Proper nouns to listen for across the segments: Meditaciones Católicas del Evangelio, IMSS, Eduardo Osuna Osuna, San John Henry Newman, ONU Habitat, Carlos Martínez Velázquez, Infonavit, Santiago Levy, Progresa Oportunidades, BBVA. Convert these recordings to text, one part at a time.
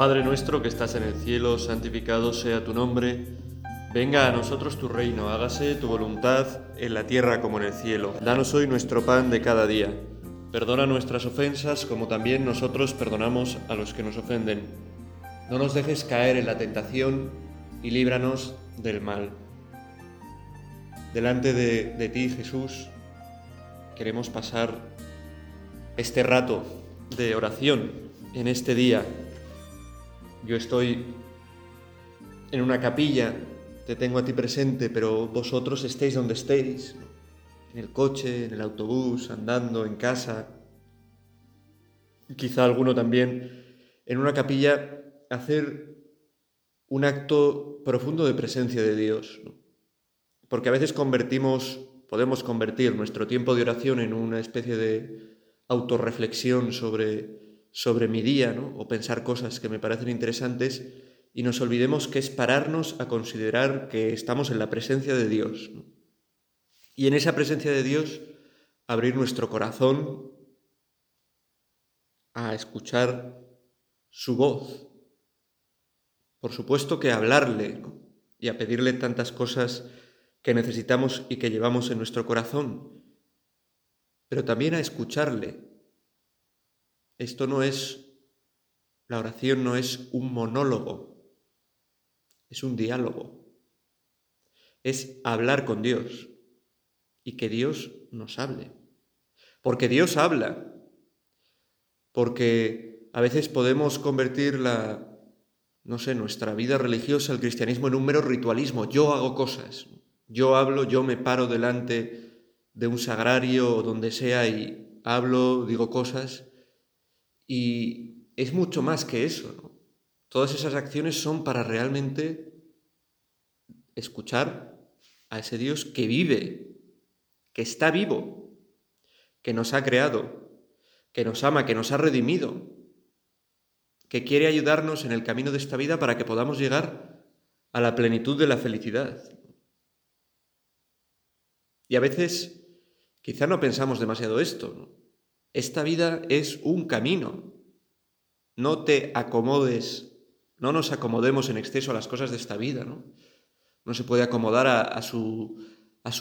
Padre nuestro que estás en el cielo, santificado sea tu nombre. Venga a nosotros tu reino, hágase tu voluntad en la tierra como en el cielo. Danos hoy nuestro pan de cada día. Perdona nuestras ofensas como también nosotros perdonamos a los que nos ofenden. No nos dejes caer en la tentación y líbranos del mal. Delante de ti, Jesús, queremos pasar este rato de oración en este día. Yo estoy en una capilla, te tengo a ti presente, pero vosotros estéis donde estéis, ¿no? En el coche, en el autobús, andando, en casa. Quizá alguno también en una capilla hacer un acto profundo de presencia de Dios, ¿no? Porque a veces podemos convertir nuestro tiempo de oración en una especie de autorreflexión sobre mi día, ¿no? O pensar cosas que me parecen interesantes y nos olvidemos que es pararnos a considerar que estamos en la presencia de Dios, ¿no? Y en esa presencia de Dios abrir nuestro corazón a escuchar su voz. Por supuesto que hablarle, ¿no? Y a pedirle tantas cosas que necesitamos y que llevamos en nuestro corazón, pero también a escucharle. La oración no es un monólogo, es un diálogo. Es hablar con Dios y que Dios nos hable. Porque Dios habla, porque a veces podemos convertir nuestra vida religiosa, el cristianismo, en un mero ritualismo. Yo hago cosas, yo hablo, yo me paro delante de un sagrario o donde sea y hablo, digo cosas. Y es mucho más que eso, ¿no? Todas esas acciones son para realmente escuchar a ese Dios que vive, que está vivo, que nos ha creado, que nos ama, que nos ha redimido, que quiere ayudarnos en el camino de esta vida para que podamos llegar a la plenitud de la felicidad. Y a veces quizá no pensamos demasiado esto, ¿no? Esta vida es un camino. No te acomodes, no nos acomodemos en exceso a las cosas de esta vida, ¿no? Uno se puede acomodar a su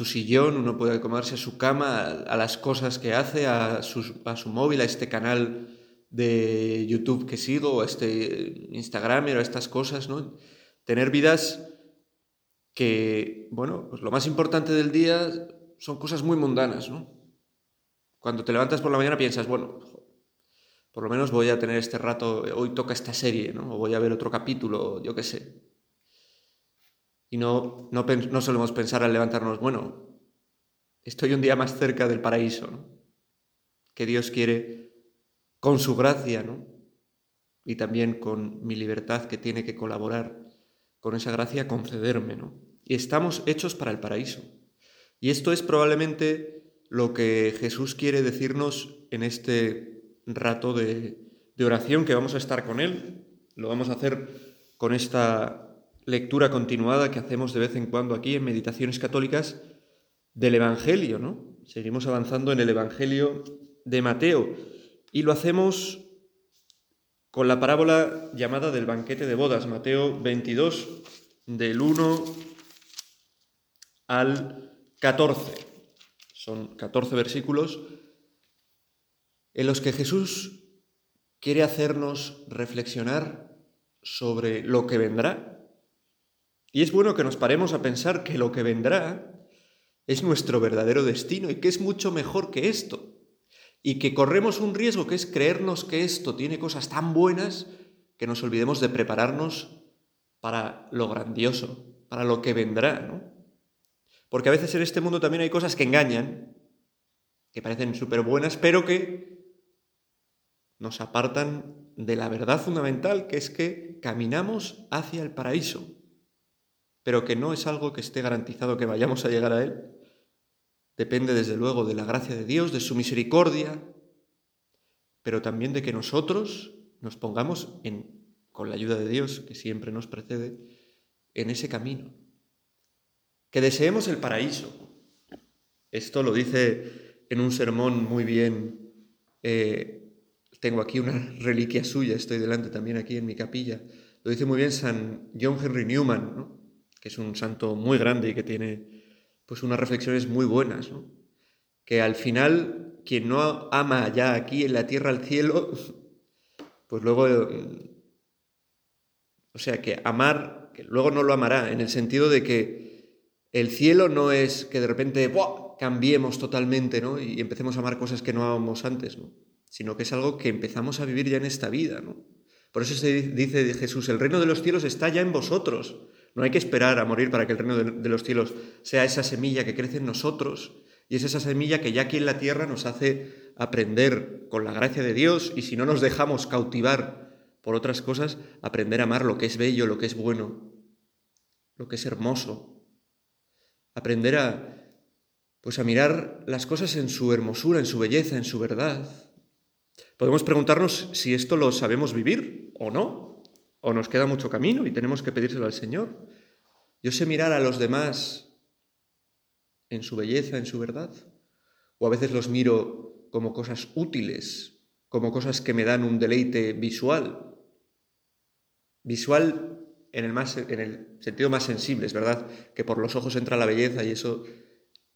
sillón, uno puede acomodarse a su cama, a las cosas que hace, a su móvil, a este canal de YouTube que sigo, a este Instagramer, a estas cosas, ¿no? Tener vidas que, pues lo más importante del día son cosas muy mundanas, ¿no? Cuando te levantas por la mañana piensas, por lo menos voy a tener este rato, hoy toca esta serie, ¿no? O voy a ver otro capítulo, yo qué sé. Y no solemos pensar al levantarnos, estoy un día más cerca del paraíso, ¿no? Que Dios quiere, con su gracia, ¿no? Y también con mi libertad que tiene que colaborar con esa gracia, concederme, ¿no? Y estamos hechos para el paraíso. Y esto es probablemente lo que Jesús quiere decirnos en este rato de oración que vamos a estar con Él. Lo vamos a hacer con esta lectura continuada que hacemos de vez en cuando aquí en Meditaciones Católicas del Evangelio, ¿no? Seguimos avanzando en el Evangelio de Mateo y lo hacemos con la parábola llamada del banquete de bodas, Mateo 22, del 1 al 14. Son 14 versículos en los que Jesús quiere hacernos reflexionar sobre lo que vendrá. Y es bueno que nos paremos a pensar que lo que vendrá es nuestro verdadero destino y que es mucho mejor que esto. Y que corremos un riesgo que es creernos que esto tiene cosas tan buenas que nos olvidemos de prepararnos para lo grandioso, para lo que vendrá, ¿no? Porque a veces en este mundo también hay cosas que engañan, que parecen súper buenas, pero que nos apartan de la verdad fundamental, que es que caminamos hacia el paraíso, pero que no es algo que esté garantizado que vayamos a llegar a él. Depende, desde luego, de la gracia de Dios, de su misericordia, pero también de que nosotros nos pongamos, con la ayuda de Dios, que siempre nos precede, en ese camino. Que deseemos el paraíso. Esto lo dice en un sermón muy bien Tengo aquí una reliquia suya, estoy delante también aquí en mi capilla. Lo dice muy bien San John Henry Newman, ¿no?, que es un santo muy grande y que tiene pues unas reflexiones muy buenas, ¿no?, que al final quien no ama allá, aquí, en la tierra, al cielo, pues luego, o sea, que amar, que luego no lo amará, en el sentido de que el cielo no es que de repente ¡buah!, cambiemos totalmente, ¿no?, y empecemos a amar cosas que no amábamos antes, ¿no?, sino que es algo que empezamos a vivir ya en esta vida, ¿no? Por eso se dice Jesús: el reino de los cielos está ya en vosotros. No hay que esperar a morir para que el reino de los cielos sea esa semilla que crece en nosotros, y es esa semilla que ya aquí en la tierra nos hace aprender con la gracia de Dios, y si no nos dejamos cautivar por otras cosas, aprender a amar lo que es bello, lo que es bueno, lo que es hermoso. Aprender a mirar las cosas en su hermosura, en su belleza, en su verdad. Podemos preguntarnos si esto lo sabemos vivir o no, o nos queda mucho camino y tenemos que pedírselo al Señor. Yo sé mirar a los demás en su belleza, en su verdad, o a veces los miro como cosas útiles, como cosas que me dan un deleite visual. Visual en el sentido más sensible, es verdad que por los ojos entra la belleza y eso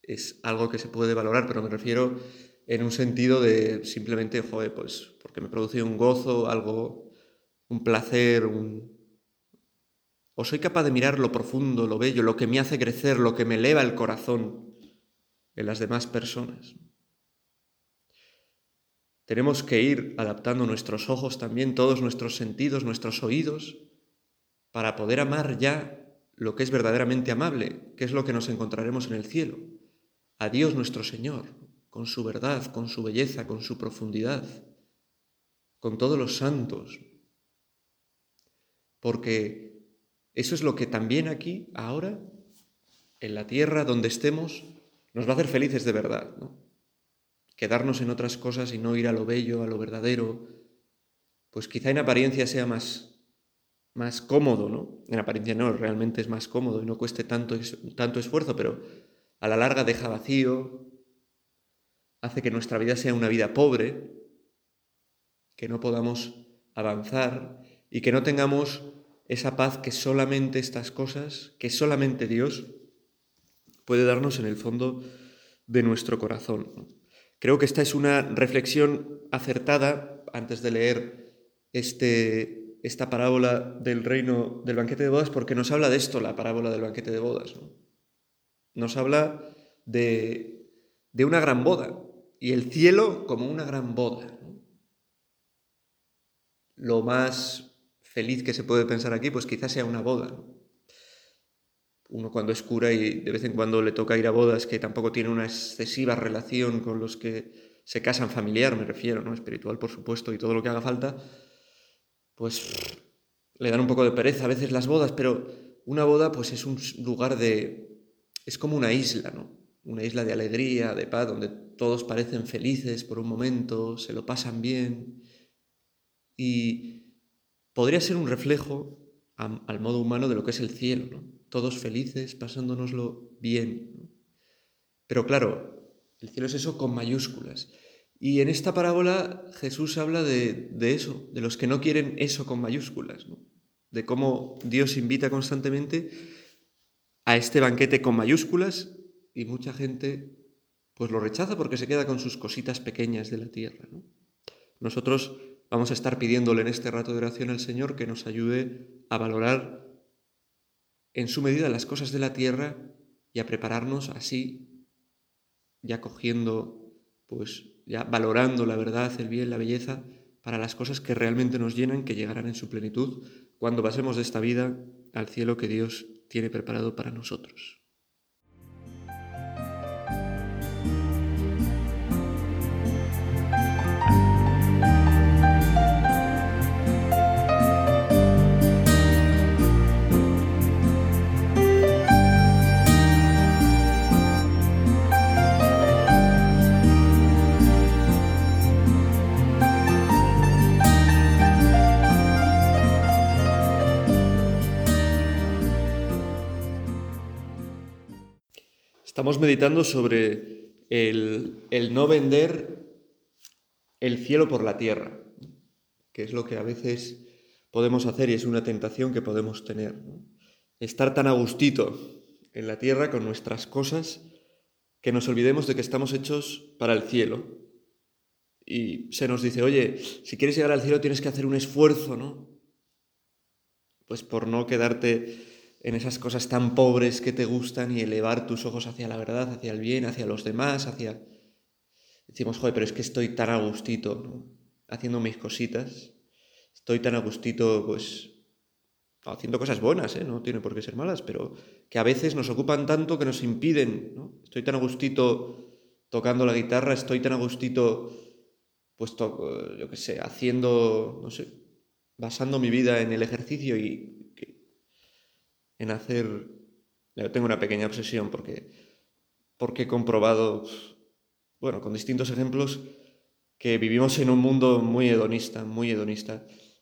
es algo que se puede valorar, pero me refiero en un sentido de simplemente, joder, pues porque me produce un gozo, algo, un placer, o soy capaz de mirar lo profundo, lo bello, lo que me hace crecer, lo que me eleva el corazón en las demás personas. Tenemos que ir adaptando nuestros ojos también, todos nuestros sentidos, nuestros oídos, para poder amar ya lo que es verdaderamente amable, que es lo que nos encontraremos en el cielo. A Dios nuestro Señor, con su verdad, con su belleza, con su profundidad, con todos los santos. Porque eso es lo que también aquí, ahora, en la tierra donde estemos, nos va a hacer felices de verdad, ¿no? Quedarnos en otras cosas y no ir a lo bello, a lo verdadero, pues quizá en apariencia sea más cómodo, ¿no? En apariencia no, realmente es más cómodo y no cueste tanto esfuerzo, pero a la larga deja vacío, hace que nuestra vida sea una vida pobre, que no podamos avanzar y que no tengamos esa paz que solamente estas cosas, que solamente Dios puede darnos en el fondo de nuestro corazón. Creo que esta es una reflexión acertada antes de leer esta parábola del reino del banquete de bodas, porque nos habla de esto, la parábola del banquete de bodas, ¿no? Nos habla de una gran boda, y el cielo como una gran boda, ¿no? Lo más feliz que se puede pensar aquí, pues quizás sea una boda, ¿no? Uno cuando es cura y de vez en cuando le toca ir a bodas que tampoco tiene una excesiva relación con los que se casan, familiar me refiero, ¿no?, espiritual por supuesto, y todo lo que haga falta, pues le dan un poco de pereza a veces las bodas, pero una boda pues es un lugar es como una isla, ¿no? Una isla de alegría, de paz, donde todos parecen felices por un momento, se lo pasan bien. Y podría ser un reflejo al modo humano de lo que es el cielo, ¿no? Todos felices, pasándonoslo bien, ¿no? Pero claro, el cielo es eso con mayúsculas. Y en esta parábola Jesús habla de eso, de los que no quieren eso con mayúsculas, ¿no? De cómo Dios invita constantemente a este banquete con mayúsculas, y mucha gente pues lo rechaza porque se queda con sus cositas pequeñas de la tierra, ¿no? Nosotros vamos a estar pidiéndole en este rato de oración al Señor que nos ayude a valorar en su medida las cosas de la tierra y a prepararnos así, ya cogiendo, pues ya valorando la verdad, el bien, la belleza, para las cosas que realmente nos llenan, que llegarán en su plenitud cuando pasemos de esta vida al cielo que Dios tiene preparado para nosotros. Estamos meditando sobre el no vender el cielo por la tierra. que es lo que a veces podemos hacer y es una tentación que podemos tener, ¿no? Estar tan a gustito en la tierra con nuestras cosas que nos olvidemos de que estamos hechos para el cielo. Y se nos dice, oye, si quieres llegar al cielo tienes que hacer un esfuerzo, ¿no? Pues por no quedarte en esas cosas tan pobres que te gustan y elevar tus ojos hacia la verdad, hacia el bien, hacia los demás, hacia... Decimos, joder, pero es que estoy tan a gustito, ¿no?, haciendo mis cositas, estoy tan a gustito, pues, haciendo cosas buenas, ¿eh? No tiene por qué ser malas, pero que a veces nos ocupan tanto que nos impiden, ¿no? Estoy tan a gustito tocando la guitarra, estoy tan a gustito, pues, yo qué sé, haciendo, no sé, basando mi vida en el ejercicio y en hacer... Yo tengo una pequeña obsesión porque he comprobado, bueno, con distintos ejemplos, que vivimos en un mundo muy hedonista,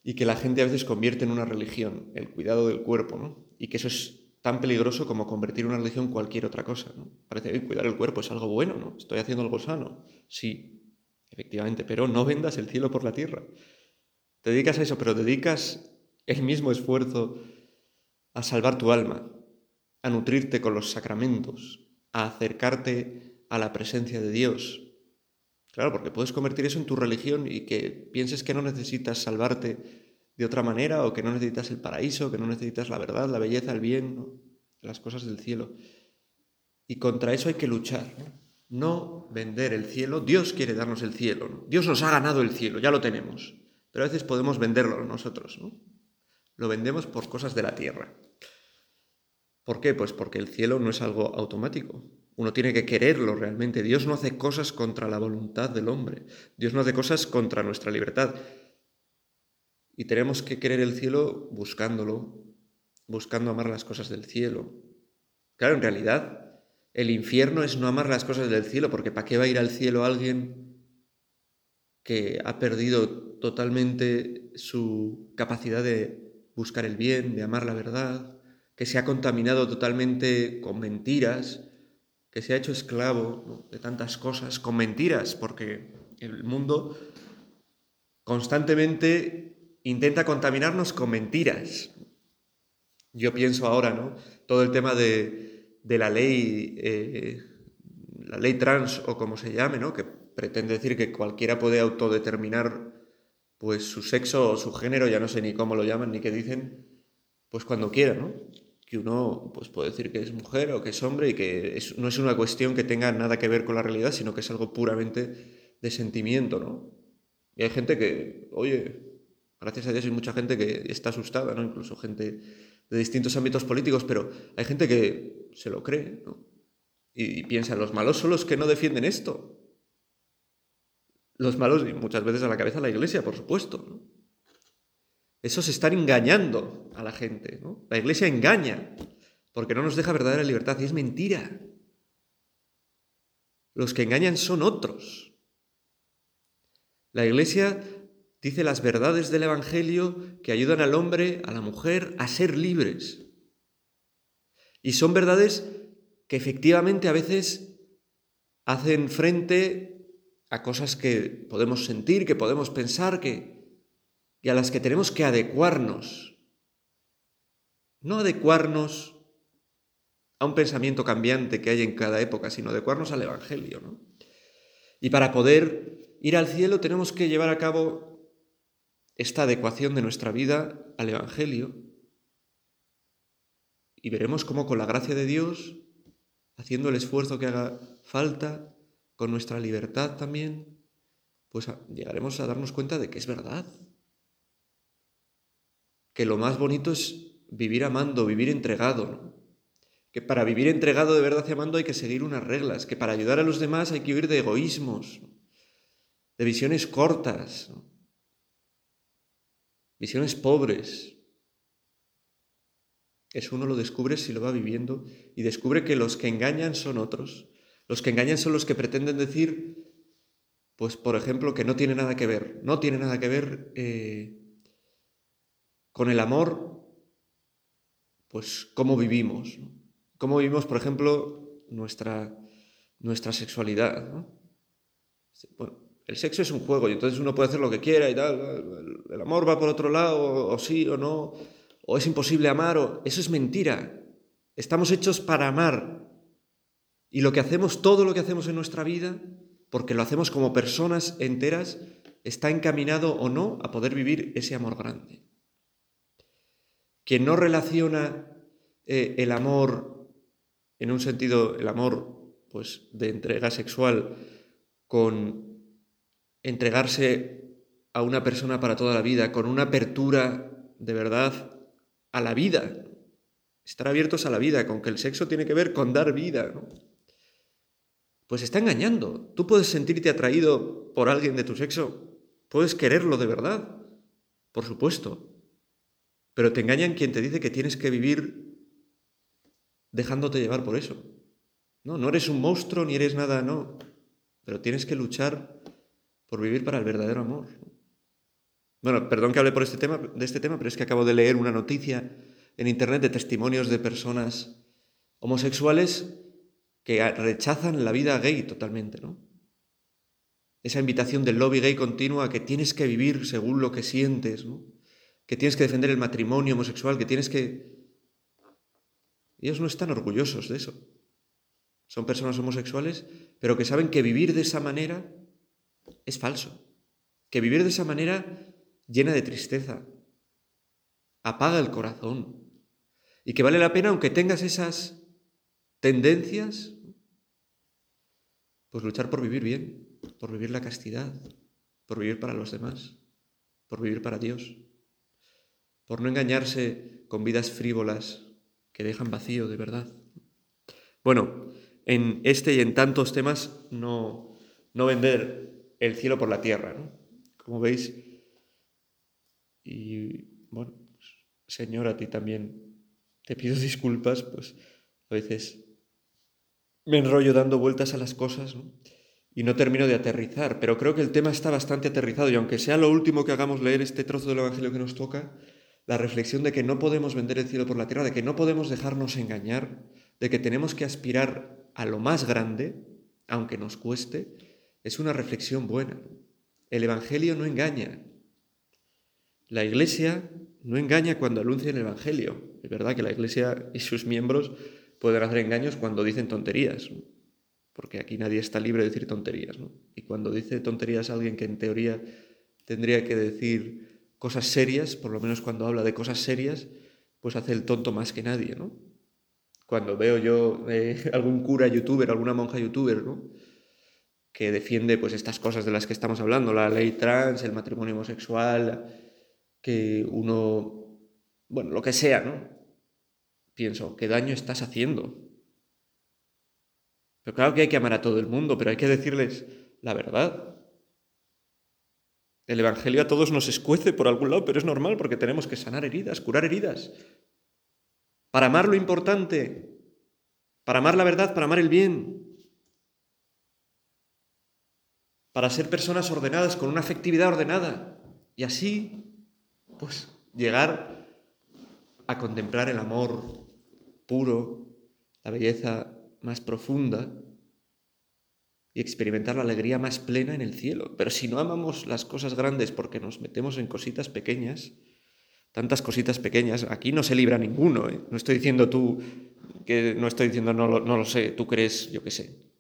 y que la gente a veces convierte en una religión el cuidado del cuerpo, ¿no? Y que eso es tan peligroso como convertir una religión en cualquier otra cosa, ¿no? Parece que cuidar el cuerpo es algo bueno, ¿no? Estoy haciendo algo sano. Sí, efectivamente, pero no vendas el cielo por la tierra. Te dedicas a eso, pero dedicas el mismo esfuerzo a salvar tu alma, a nutrirte con los sacramentos, a acercarte a la presencia de Dios. Claro, porque puedes convertir eso en tu religión y que pienses que no necesitas salvarte de otra manera, o que no necesitas el paraíso, que no necesitas la verdad, la belleza, el bien, ¿no?, las cosas del cielo. Y contra eso hay que luchar, ¿no? No vender el cielo. Dios quiere darnos el cielo, ¿no? Dios nos ha ganado el cielo, ya lo tenemos. Pero a veces podemos venderlo nosotros, ¿no? Lo vendemos por cosas de la tierra. ¿Por qué? Pues porque el cielo no es algo automático. Uno tiene que quererlo realmente. Dios no hace cosas contra la voluntad del hombre. Dios no hace cosas contra nuestra libertad. Y tenemos que querer el cielo buscándolo, buscando amar las cosas del cielo. Claro, en realidad, el infierno es no amar las cosas del cielo, porque ¿para qué va a ir al cielo alguien que ha perdido totalmente su capacidad de buscar el bien, de amar la verdad, que se ha contaminado totalmente con mentiras, que se ha hecho esclavo, ¿no?, de tantas cosas, con mentiras, porque el mundo constantemente intenta contaminarnos con mentiras? Yo pienso ahora, ¿no?, todo el tema de la ley trans, o como se llame, ¿no?, que pretende decir que cualquiera puede autodeterminar pues su sexo o su género, ya no sé ni cómo lo llaman ni qué dicen, pues cuando quiera, ¿no? Que uno pues puede decir que es mujer o que es hombre, y que no es una cuestión que tenga nada que ver con la realidad, sino que es algo puramente de sentimiento, ¿no? Y hay gente que, oye, gracias a Dios hay mucha gente que está asustada, ¿no? Incluso gente de distintos ámbitos políticos, pero hay gente que se lo cree, ¿no? Y piensa, los malos son los que no defienden esto. Los malos, y muchas veces a la cabeza la Iglesia, por supuesto, ¿no? Esos están engañando a la gente, ¿no? La Iglesia engaña porque no nos deja verdadera libertad, y es mentira. Los que engañan son otros. La Iglesia dice las verdades del Evangelio que ayudan al hombre, a la mujer, a ser libres. Y son verdades que efectivamente a veces hacen frente a cosas que podemos sentir, que podemos pensar, y a las que tenemos que adecuarnos. No adecuarnos a un pensamiento cambiante que hay en cada época, sino adecuarnos al Evangelio, ¿no? Y para poder ir al cielo tenemos que llevar a cabo esta adecuación de nuestra vida al Evangelio. Y veremos cómo, con la gracia de Dios, haciendo el esfuerzo que haga falta, con nuestra libertad también, pues llegaremos a darnos cuenta de que es verdad. Que lo más bonito es vivir amando, vivir entregado, ¿no? Que para vivir entregado de verdad y amando hay que seguir unas reglas. Que para ayudar a los demás hay que huir de egoísmos, de visiones cortas, ¿no?, visiones pobres. Eso uno lo descubre si lo va viviendo, y descubre que los que engañan son otros. Los que engañan son los que pretenden decir, pues por ejemplo, que no tiene nada que ver con el amor, pues cómo vivimos, ¿no? Cómo vivimos, por ejemplo, nuestra sexualidad, ¿no? Bueno, El sexo es un juego y entonces uno puede hacer lo que quiera y tal. El amor va por otro lado, o sí o no, o es imposible amar, o... Eso es mentira. Estamos hechos para amar. Y lo que hacemos, todo lo que hacemos en nuestra vida, porque lo hacemos como personas enteras, está encaminado o no a poder vivir ese amor grande. Quien no relaciona el amor, en un sentido, el amor pues, de entrega sexual, con entregarse a una persona para toda la vida, con una apertura de verdad a la vida, estar abiertos a la vida, con que el sexo tiene que ver con dar vida, ¿no? Pues está engañando. Tú puedes sentirte atraído por alguien de tu sexo, puedes quererlo de verdad, por supuesto, pero te engañan quien te dice que tienes que vivir dejándote llevar por eso. No, no eres un monstruo ni eres nada, no, pero tienes que luchar por vivir para el verdadero amor. Bueno, perdón que hable por este tema, pero es que acabo de leer una noticia en internet de testimonios de personas homosexuales que rechazan la vida gay totalmente, ¿no? Esa invitación del lobby gay continua a que tienes que vivir según lo que sientes, ¿no? Que tienes que defender el matrimonio homosexual, que tienes que... Ellos no están orgullosos de eso. Son personas homosexuales, pero que saben que vivir de esa manera es falso. Que vivir de esa manera llena de tristeza, apaga el corazón, y que vale la pena, aunque tengas esas tendencias, pues luchar por vivir bien, por vivir la castidad, por vivir para los demás, por vivir para Dios, por no engañarse con vidas frívolas que dejan vacío de verdad. Bueno, en este y en tantos temas no vender el cielo por la tierra, ¿no? Como veis, y bueno, Señor, a ti también te pido disculpas, pues a veces me enrollo dando vueltas a las cosas, ¿no? Y no termino de aterrizar, pero creo que el tema está bastante aterrizado, y aunque sea lo último que hagamos leer este trozo del Evangelio que nos toca, la reflexión de que no podemos vender el cielo por la tierra, de que no podemos dejarnos engañar, de que tenemos que aspirar a lo más grande, aunque nos cueste, es una reflexión buena. El Evangelio no engaña. La Iglesia no engaña cuando anuncia el Evangelio. Es verdad que la Iglesia y sus miembros pueden hacer engaños cuando dicen tonterías, ¿no? Porque aquí nadie está libre de decir tonterías, ¿no? Y cuando dice tonterías alguien que en teoría tendría que decir cosas serias, por lo menos cuando habla de cosas serias, pues hace el tonto más que nadie, ¿no? Cuando veo yo algún cura youtuber, alguna monja youtuber, ¿no?, que defiende pues estas cosas de las que estamos hablando, la ley trans, el matrimonio homosexual, que uno, bueno, lo que sea, ¿no? Pienso, ¿qué daño estás haciendo? Pero claro que hay que amar a todo el mundo, pero hay que decirles la verdad. El Evangelio a todos nos escuece por algún lado, pero es normal porque tenemos que sanar heridas, curar heridas. Para amar lo importante, para amar la verdad, para amar el bien, para ser personas ordenadas, con una afectividad ordenada. Y así, pues, llegar a contemplar el amor puro, la belleza más profunda y experimentar la alegría más plena en el cielo. Pero si no amamos las cosas grandes porque nos metemos en cositas pequeñas, tantas cositas pequeñas, aquí no se libra ninguno, ¿eh? No estoy diciendo no lo sé, tú crees, yo qué sé.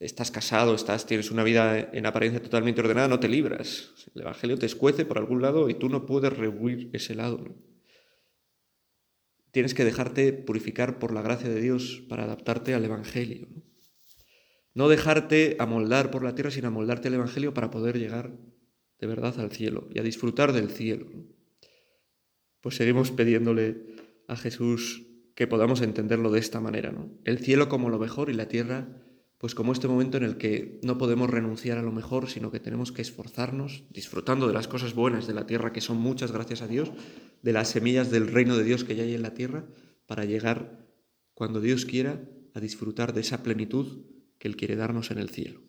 Estás casado, tienes una vida en apariencia totalmente ordenada, no te libras. El Evangelio te escuece por algún lado y tú no puedes rehuir ese lado, ¿no? Tienes que dejarte purificar por la gracia de Dios para adaptarte al Evangelio, ¿no? No dejarte amoldar por la tierra, sino amoldarte al Evangelio para poder llegar de verdad al cielo y a disfrutar del cielo, ¿no? Pues seguimos pidiéndole a Jesús que podamos entenderlo de esta manera, ¿no? El cielo como lo mejor y la tierra pues como este momento en el que no podemos renunciar a lo mejor, sino que tenemos que esforzarnos, disfrutando de las cosas buenas de la tierra, que son muchas, gracias a Dios, de las semillas del reino de Dios que ya hay en la tierra, para llegar, cuando Dios quiera, a disfrutar de esa plenitud que Él quiere darnos en el cielo.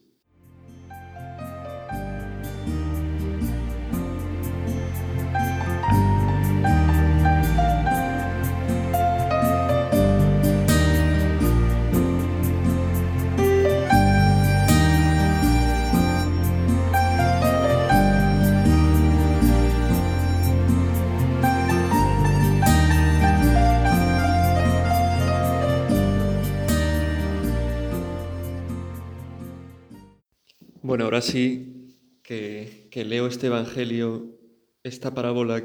Bueno, ahora sí que leo este Evangelio, esta parábola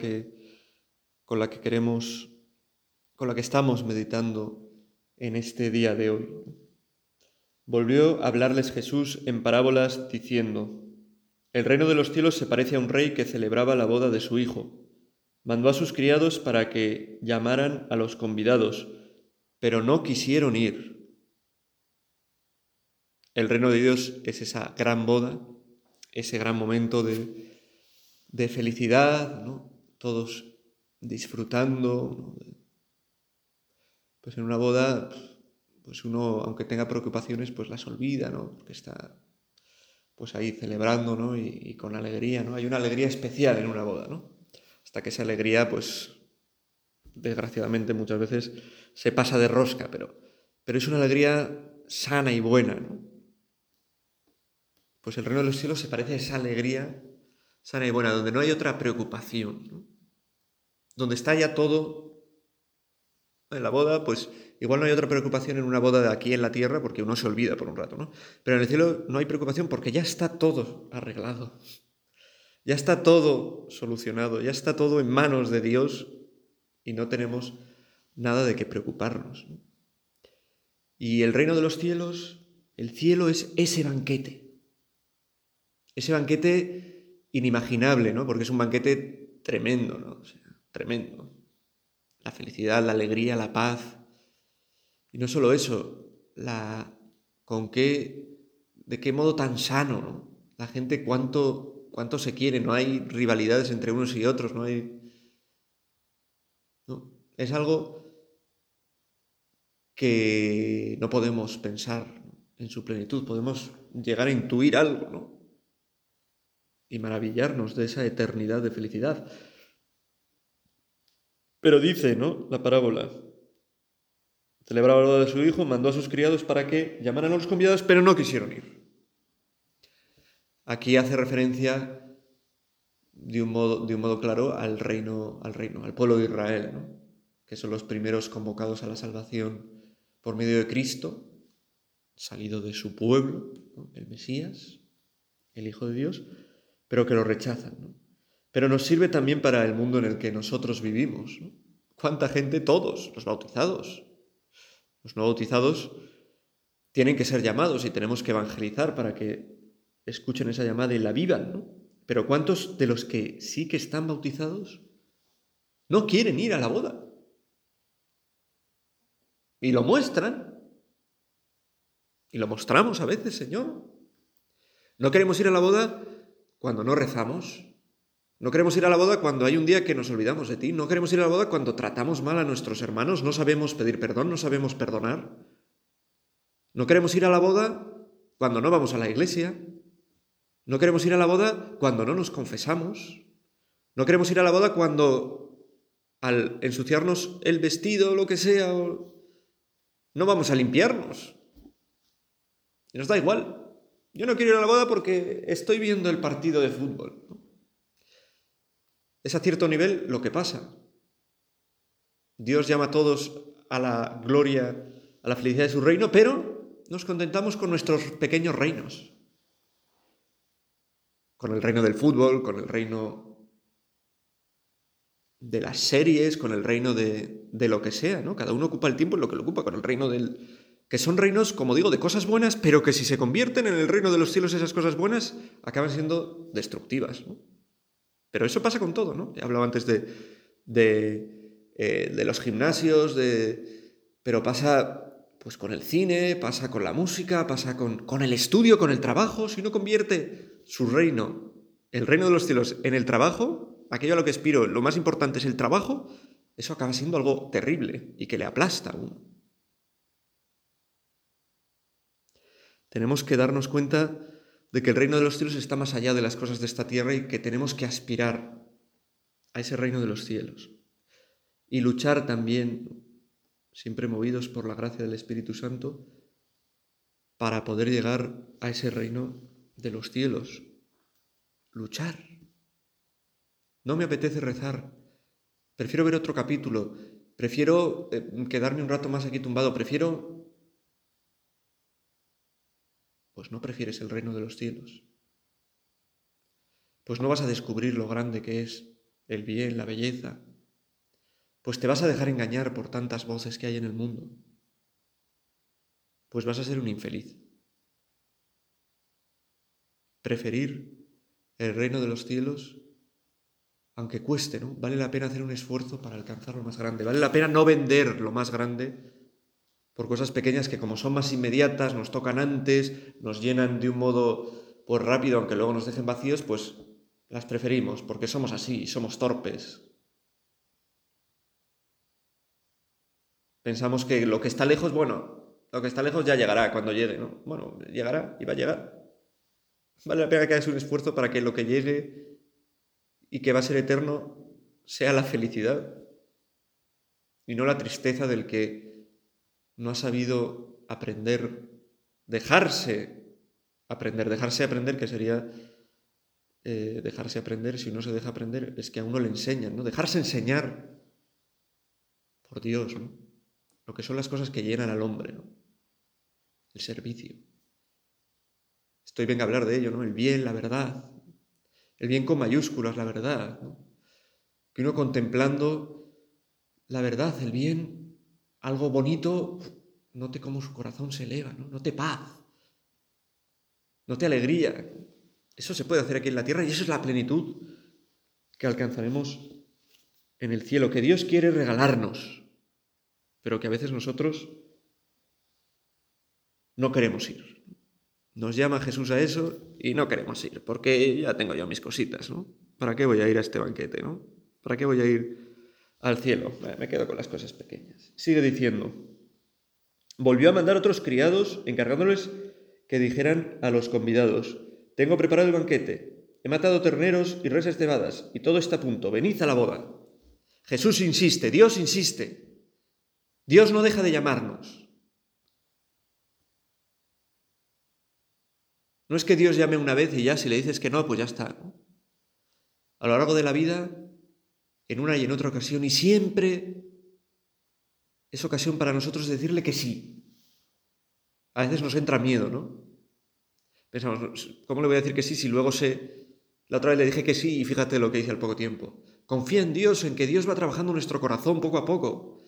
con la que estamos meditando en este día de hoy. Volvió a hablarles Jesús en parábolas diciendo: El reino de los cielos se parece a un rey que celebraba la boda de su hijo. Mandó a sus criados para que llamaran a los convidados, pero no quisieron ir. El reino de Dios es esa gran boda, ese gran momento de felicidad, ¿no? Todos disfrutando, ¿no? Pues en una boda, pues uno, aunque tenga preocupaciones, pues las olvida, ¿no? Porque está pues ahí celebrando, ¿no? Y con alegría, ¿no? Hay una alegría especial en una boda, ¿no? Hasta que esa alegría, pues desgraciadamente muchas veces se pasa de rosca, pero es una alegría sana y buena, ¿no? Pues el reino de los cielos se parece a esa alegría sana y buena, donde no hay otra preocupación, ¿no? Donde está ya todo en la boda, pues igual no hay otra preocupación en una boda de aquí en la tierra, porque uno se olvida por un rato, ¿no? Pero en el cielo no hay preocupación porque ya está todo arreglado, ya está todo solucionado, ya está todo en manos de Dios y no tenemos nada de qué preocuparnos, ¿no? Y el reino de los cielos, el cielo es ese banquete. Ese banquete inimaginable, ¿no? Porque es un banquete tremendo, ¿no? O sea, tremendo. La felicidad, la alegría, la paz. Y no solo eso, de qué modo tan sano, ¿no? La gente cuánto se quiere, no hay rivalidades entre unos y otros, no hay... ¿no? Es algo que no podemos pensar en su plenitud, podemos llegar a intuir algo, ¿no? Y maravillarnos de esa eternidad de felicidad. Pero dice, ¿no?, la parábola: celebraba la boda de su hijo, mandó a sus criados para que llamaran a los convidados, pero no quisieron ir. Aquí hace referencia de un modo claro al pueblo de Israel, ¿no?, que son los primeros convocados a la salvación por medio de Cristo, salido de su pueblo, ¿no?, el Mesías, el Hijo de Dios, pero que lo rechazan, ¿no? Pero nos sirve también para el mundo en el que nosotros vivimos, ¿no? ¿Cuánta gente? Todos, los bautizados. Los no bautizados tienen que ser llamados y tenemos que evangelizar para que escuchen esa llamada y la vivan, ¿no? Pero ¿cuántos de los que sí que están bautizados no quieren ir a la boda? Y lo muestran. Y lo mostramos a veces, Señor. No queremos ir a la boda cuando no rezamos, no queremos ir a la boda cuando hay un día que nos olvidamos de ti, no queremos ir a la boda cuando tratamos mal a nuestros hermanos, no sabemos pedir perdón, no sabemos perdonar, no queremos ir a la boda cuando no vamos a la iglesia, no queremos ir a la boda cuando no nos confesamos, no queremos ir a la boda cuando al ensuciarnos el vestido o lo que sea, no vamos a limpiarnos. Y nos da igual. Yo no quiero ir a la boda porque estoy viendo el partido de fútbol, ¿no? Es a cierto nivel lo que pasa. Dios llama a todos a la gloria, a la felicidad de su reino, pero nos contentamos con nuestros pequeños reinos. Con el reino del fútbol, con el reino de las series, con el reino de lo que sea, ¿no? Cada uno ocupa el tiempo en lo que lo ocupa, con el reino del... que son reinos, como digo, de cosas buenas, pero que si se convierten en el reino de los cielos esas cosas buenas, acaban siendo destructivas, ¿no? Pero eso pasa con todo, ¿no? He hablado antes de los gimnasios, pero pasa pues con el cine, pasa con la música, pasa con el estudio, con el trabajo. Si uno convierte su reino, el reino de los cielos, en el trabajo, aquello a lo que aspiro, lo más importante es el trabajo, eso acaba siendo algo terrible y que le aplasta a uno. Tenemos que darnos cuenta de que el reino de los cielos está más allá de las cosas de esta tierra y que tenemos que aspirar a ese reino de los cielos. Y luchar también, siempre movidos por la gracia del Espíritu Santo, para poder llegar a ese reino de los cielos. Luchar. No me apetece rezar. Prefiero ver otro capítulo. Prefiero quedarme un rato más aquí tumbado. Prefiero... Pues no prefieres el reino de los cielos. pues no vas a descubrir lo grande que es el bien, la belleza, pues te vas a dejar engañar por tantas voces que hay en el mundo, pues vas a ser un infeliz. Preferir el reino de los cielos, aunque cueste, ¿no? Vale la pena hacer un esfuerzo para alcanzar lo más grande, vale la pena no vender lo más grande por cosas pequeñas que, como son más inmediatas, nos tocan antes, nos llenan de un modo pues rápido, aunque luego nos dejen vacíos, pues las preferimos, porque somos así, somos torpes. Pensamos que lo que está lejos, bueno, lo que está lejos ya llegará cuando llegue, ¿no? Bueno, llegará y va a llegar. Vale la pena que hagas un esfuerzo para que lo que llegue y que va a ser eterno sea la felicidad y no la tristeza del que no ha sabido aprender, dejarse aprender, que sería dejarse aprender. Si uno se deja aprender, es que a uno le enseñan, ¿no? Dejarse enseñar por Dios, ¿no? Lo que son las cosas que llenan al hombre, ¿no? El servicio. Estoy bien a hablar de ello, ¿no? El bien, la verdad. El bien con mayúsculas, la verdad, ¿no? Que uno contemplando la verdad, el bien, algo bonito, note cómo su corazón se eleva, ¿no? Note paz, note alegría. Eso se puede hacer aquí en la tierra y eso es la plenitud que alcanzaremos en el cielo, que Dios quiere regalarnos, pero que a veces nosotros no queremos ir. Nos llama Jesús a eso y no queremos ir, porque ya tengo yo mis cositas, ¿no? ¿Para qué voy a ir a este banquete, no? ¿Para qué voy a ir al cielo? Me quedo con las cosas pequeñas. Sigue diciendo, volvió a mandar otros criados encargándoles que dijeran a los convidados, tengo preparado el banquete, he matado terneros y reses cebadas y todo está a punto, venid a la boda. Jesús insiste, Dios insiste. Dios no deja de llamarnos. No es que Dios llame una vez y ya, si le dices que no, pues ya está, ¿no? A lo largo de la vida, en una y en otra ocasión, y siempre es ocasión para nosotros decirle que sí. A veces nos entra miedo, ¿no? Pensamos, ¿cómo le voy a decir que sí si luego sé? La otra vez le dije que sí y fíjate lo que hice al poco tiempo. Confía en Dios, en que Dios va trabajando nuestro corazón poco a poco.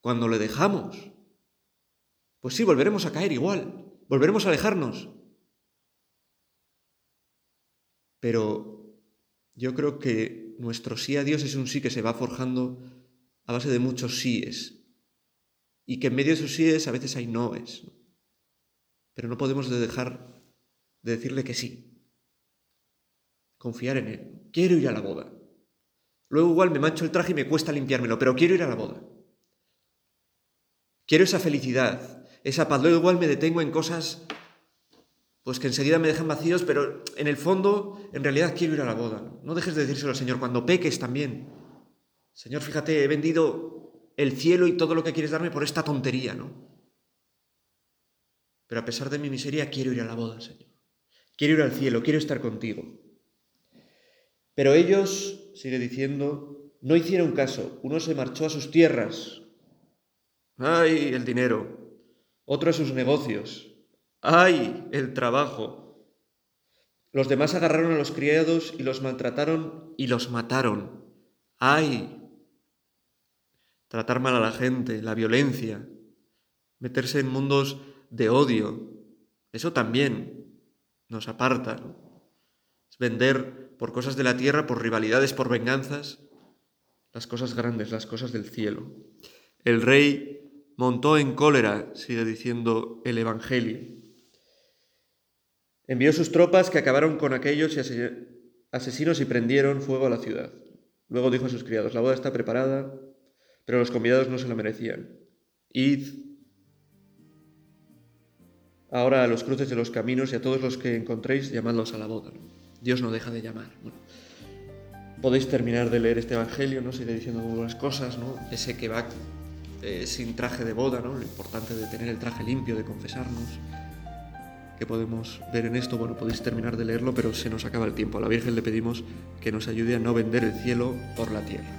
Cuando le dejamos, pues sí, volveremos a caer igual, volveremos a alejarnos. Pero yo creo que nuestro sí a Dios es un sí que se va forjando a base de muchos síes. Y que en medio de esos síes a veces hay noes. Pero no podemos dejar de decirle que sí. Confiar en él. Quiero ir a la boda. Luego igual me mancho el traje y me cuesta limpiármelo, pero quiero ir a la boda. Quiero esa felicidad, esa paz. Luego igual me detengo en cosas pues que enseguida me dejan vacíos, pero en el fondo, en realidad quiero ir a la boda. No dejes de decírselo al Señor cuando peques también. Señor, fíjate, he vendido el cielo y todo lo que quieres darme por esta tontería, ¿no? Pero a pesar de mi miseria, quiero ir a la boda, Señor. Quiero ir al cielo, quiero estar contigo. Pero ellos, sigue diciendo, no hicieron caso. Uno se marchó a sus tierras. ¡Ay, el dinero! Otro a sus negocios. ¡Ay, el trabajo! Los demás agarraron a los criados y los maltrataron y los mataron. ¡Ay! Tratar mal a la gente, la violencia, meterse en mundos de odio. Eso también nos aparta, ¿no? Es vender por cosas de la tierra, por rivalidades, por venganzas, las cosas grandes, las cosas del cielo. El rey montó en cólera, sigue diciendo el Evangelio. Envió sus tropas que acabaron con aquellos asesinos y prendieron fuego a la ciudad. Luego dijo a sus criados, la boda está preparada, pero los convidados no se la merecían. Id ahora a los cruces de los caminos y a todos los que encontréis, llamadlos a la boda. Dios no deja de llamar. Bueno, podéis terminar de leer este Evangelio, ¿no? Sigue diciendo algunas cosas, ¿no? Ese que va sin traje de boda, ¿no? Lo importante de tener el traje limpio, de confesarnos. ¿Qué podemos ver en esto? Bueno, podéis terminar de leerlo, pero se nos acaba el tiempo. A la Virgen le pedimos que nos ayude a no vender el cielo por la tierra.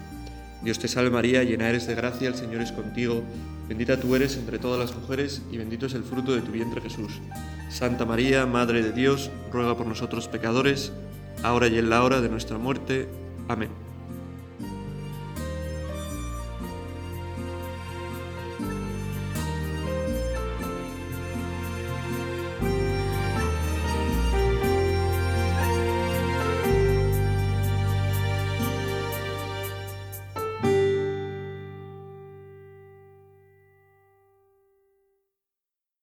Dios te salve María, llena eres de gracia, el Señor es contigo. Bendita tú eres entre todas las mujeres y bendito es el fruto de tu vientre Jesús. Santa María, Madre de Dios, ruega por nosotros pecadores, ahora y en la hora de nuestra muerte. Amén.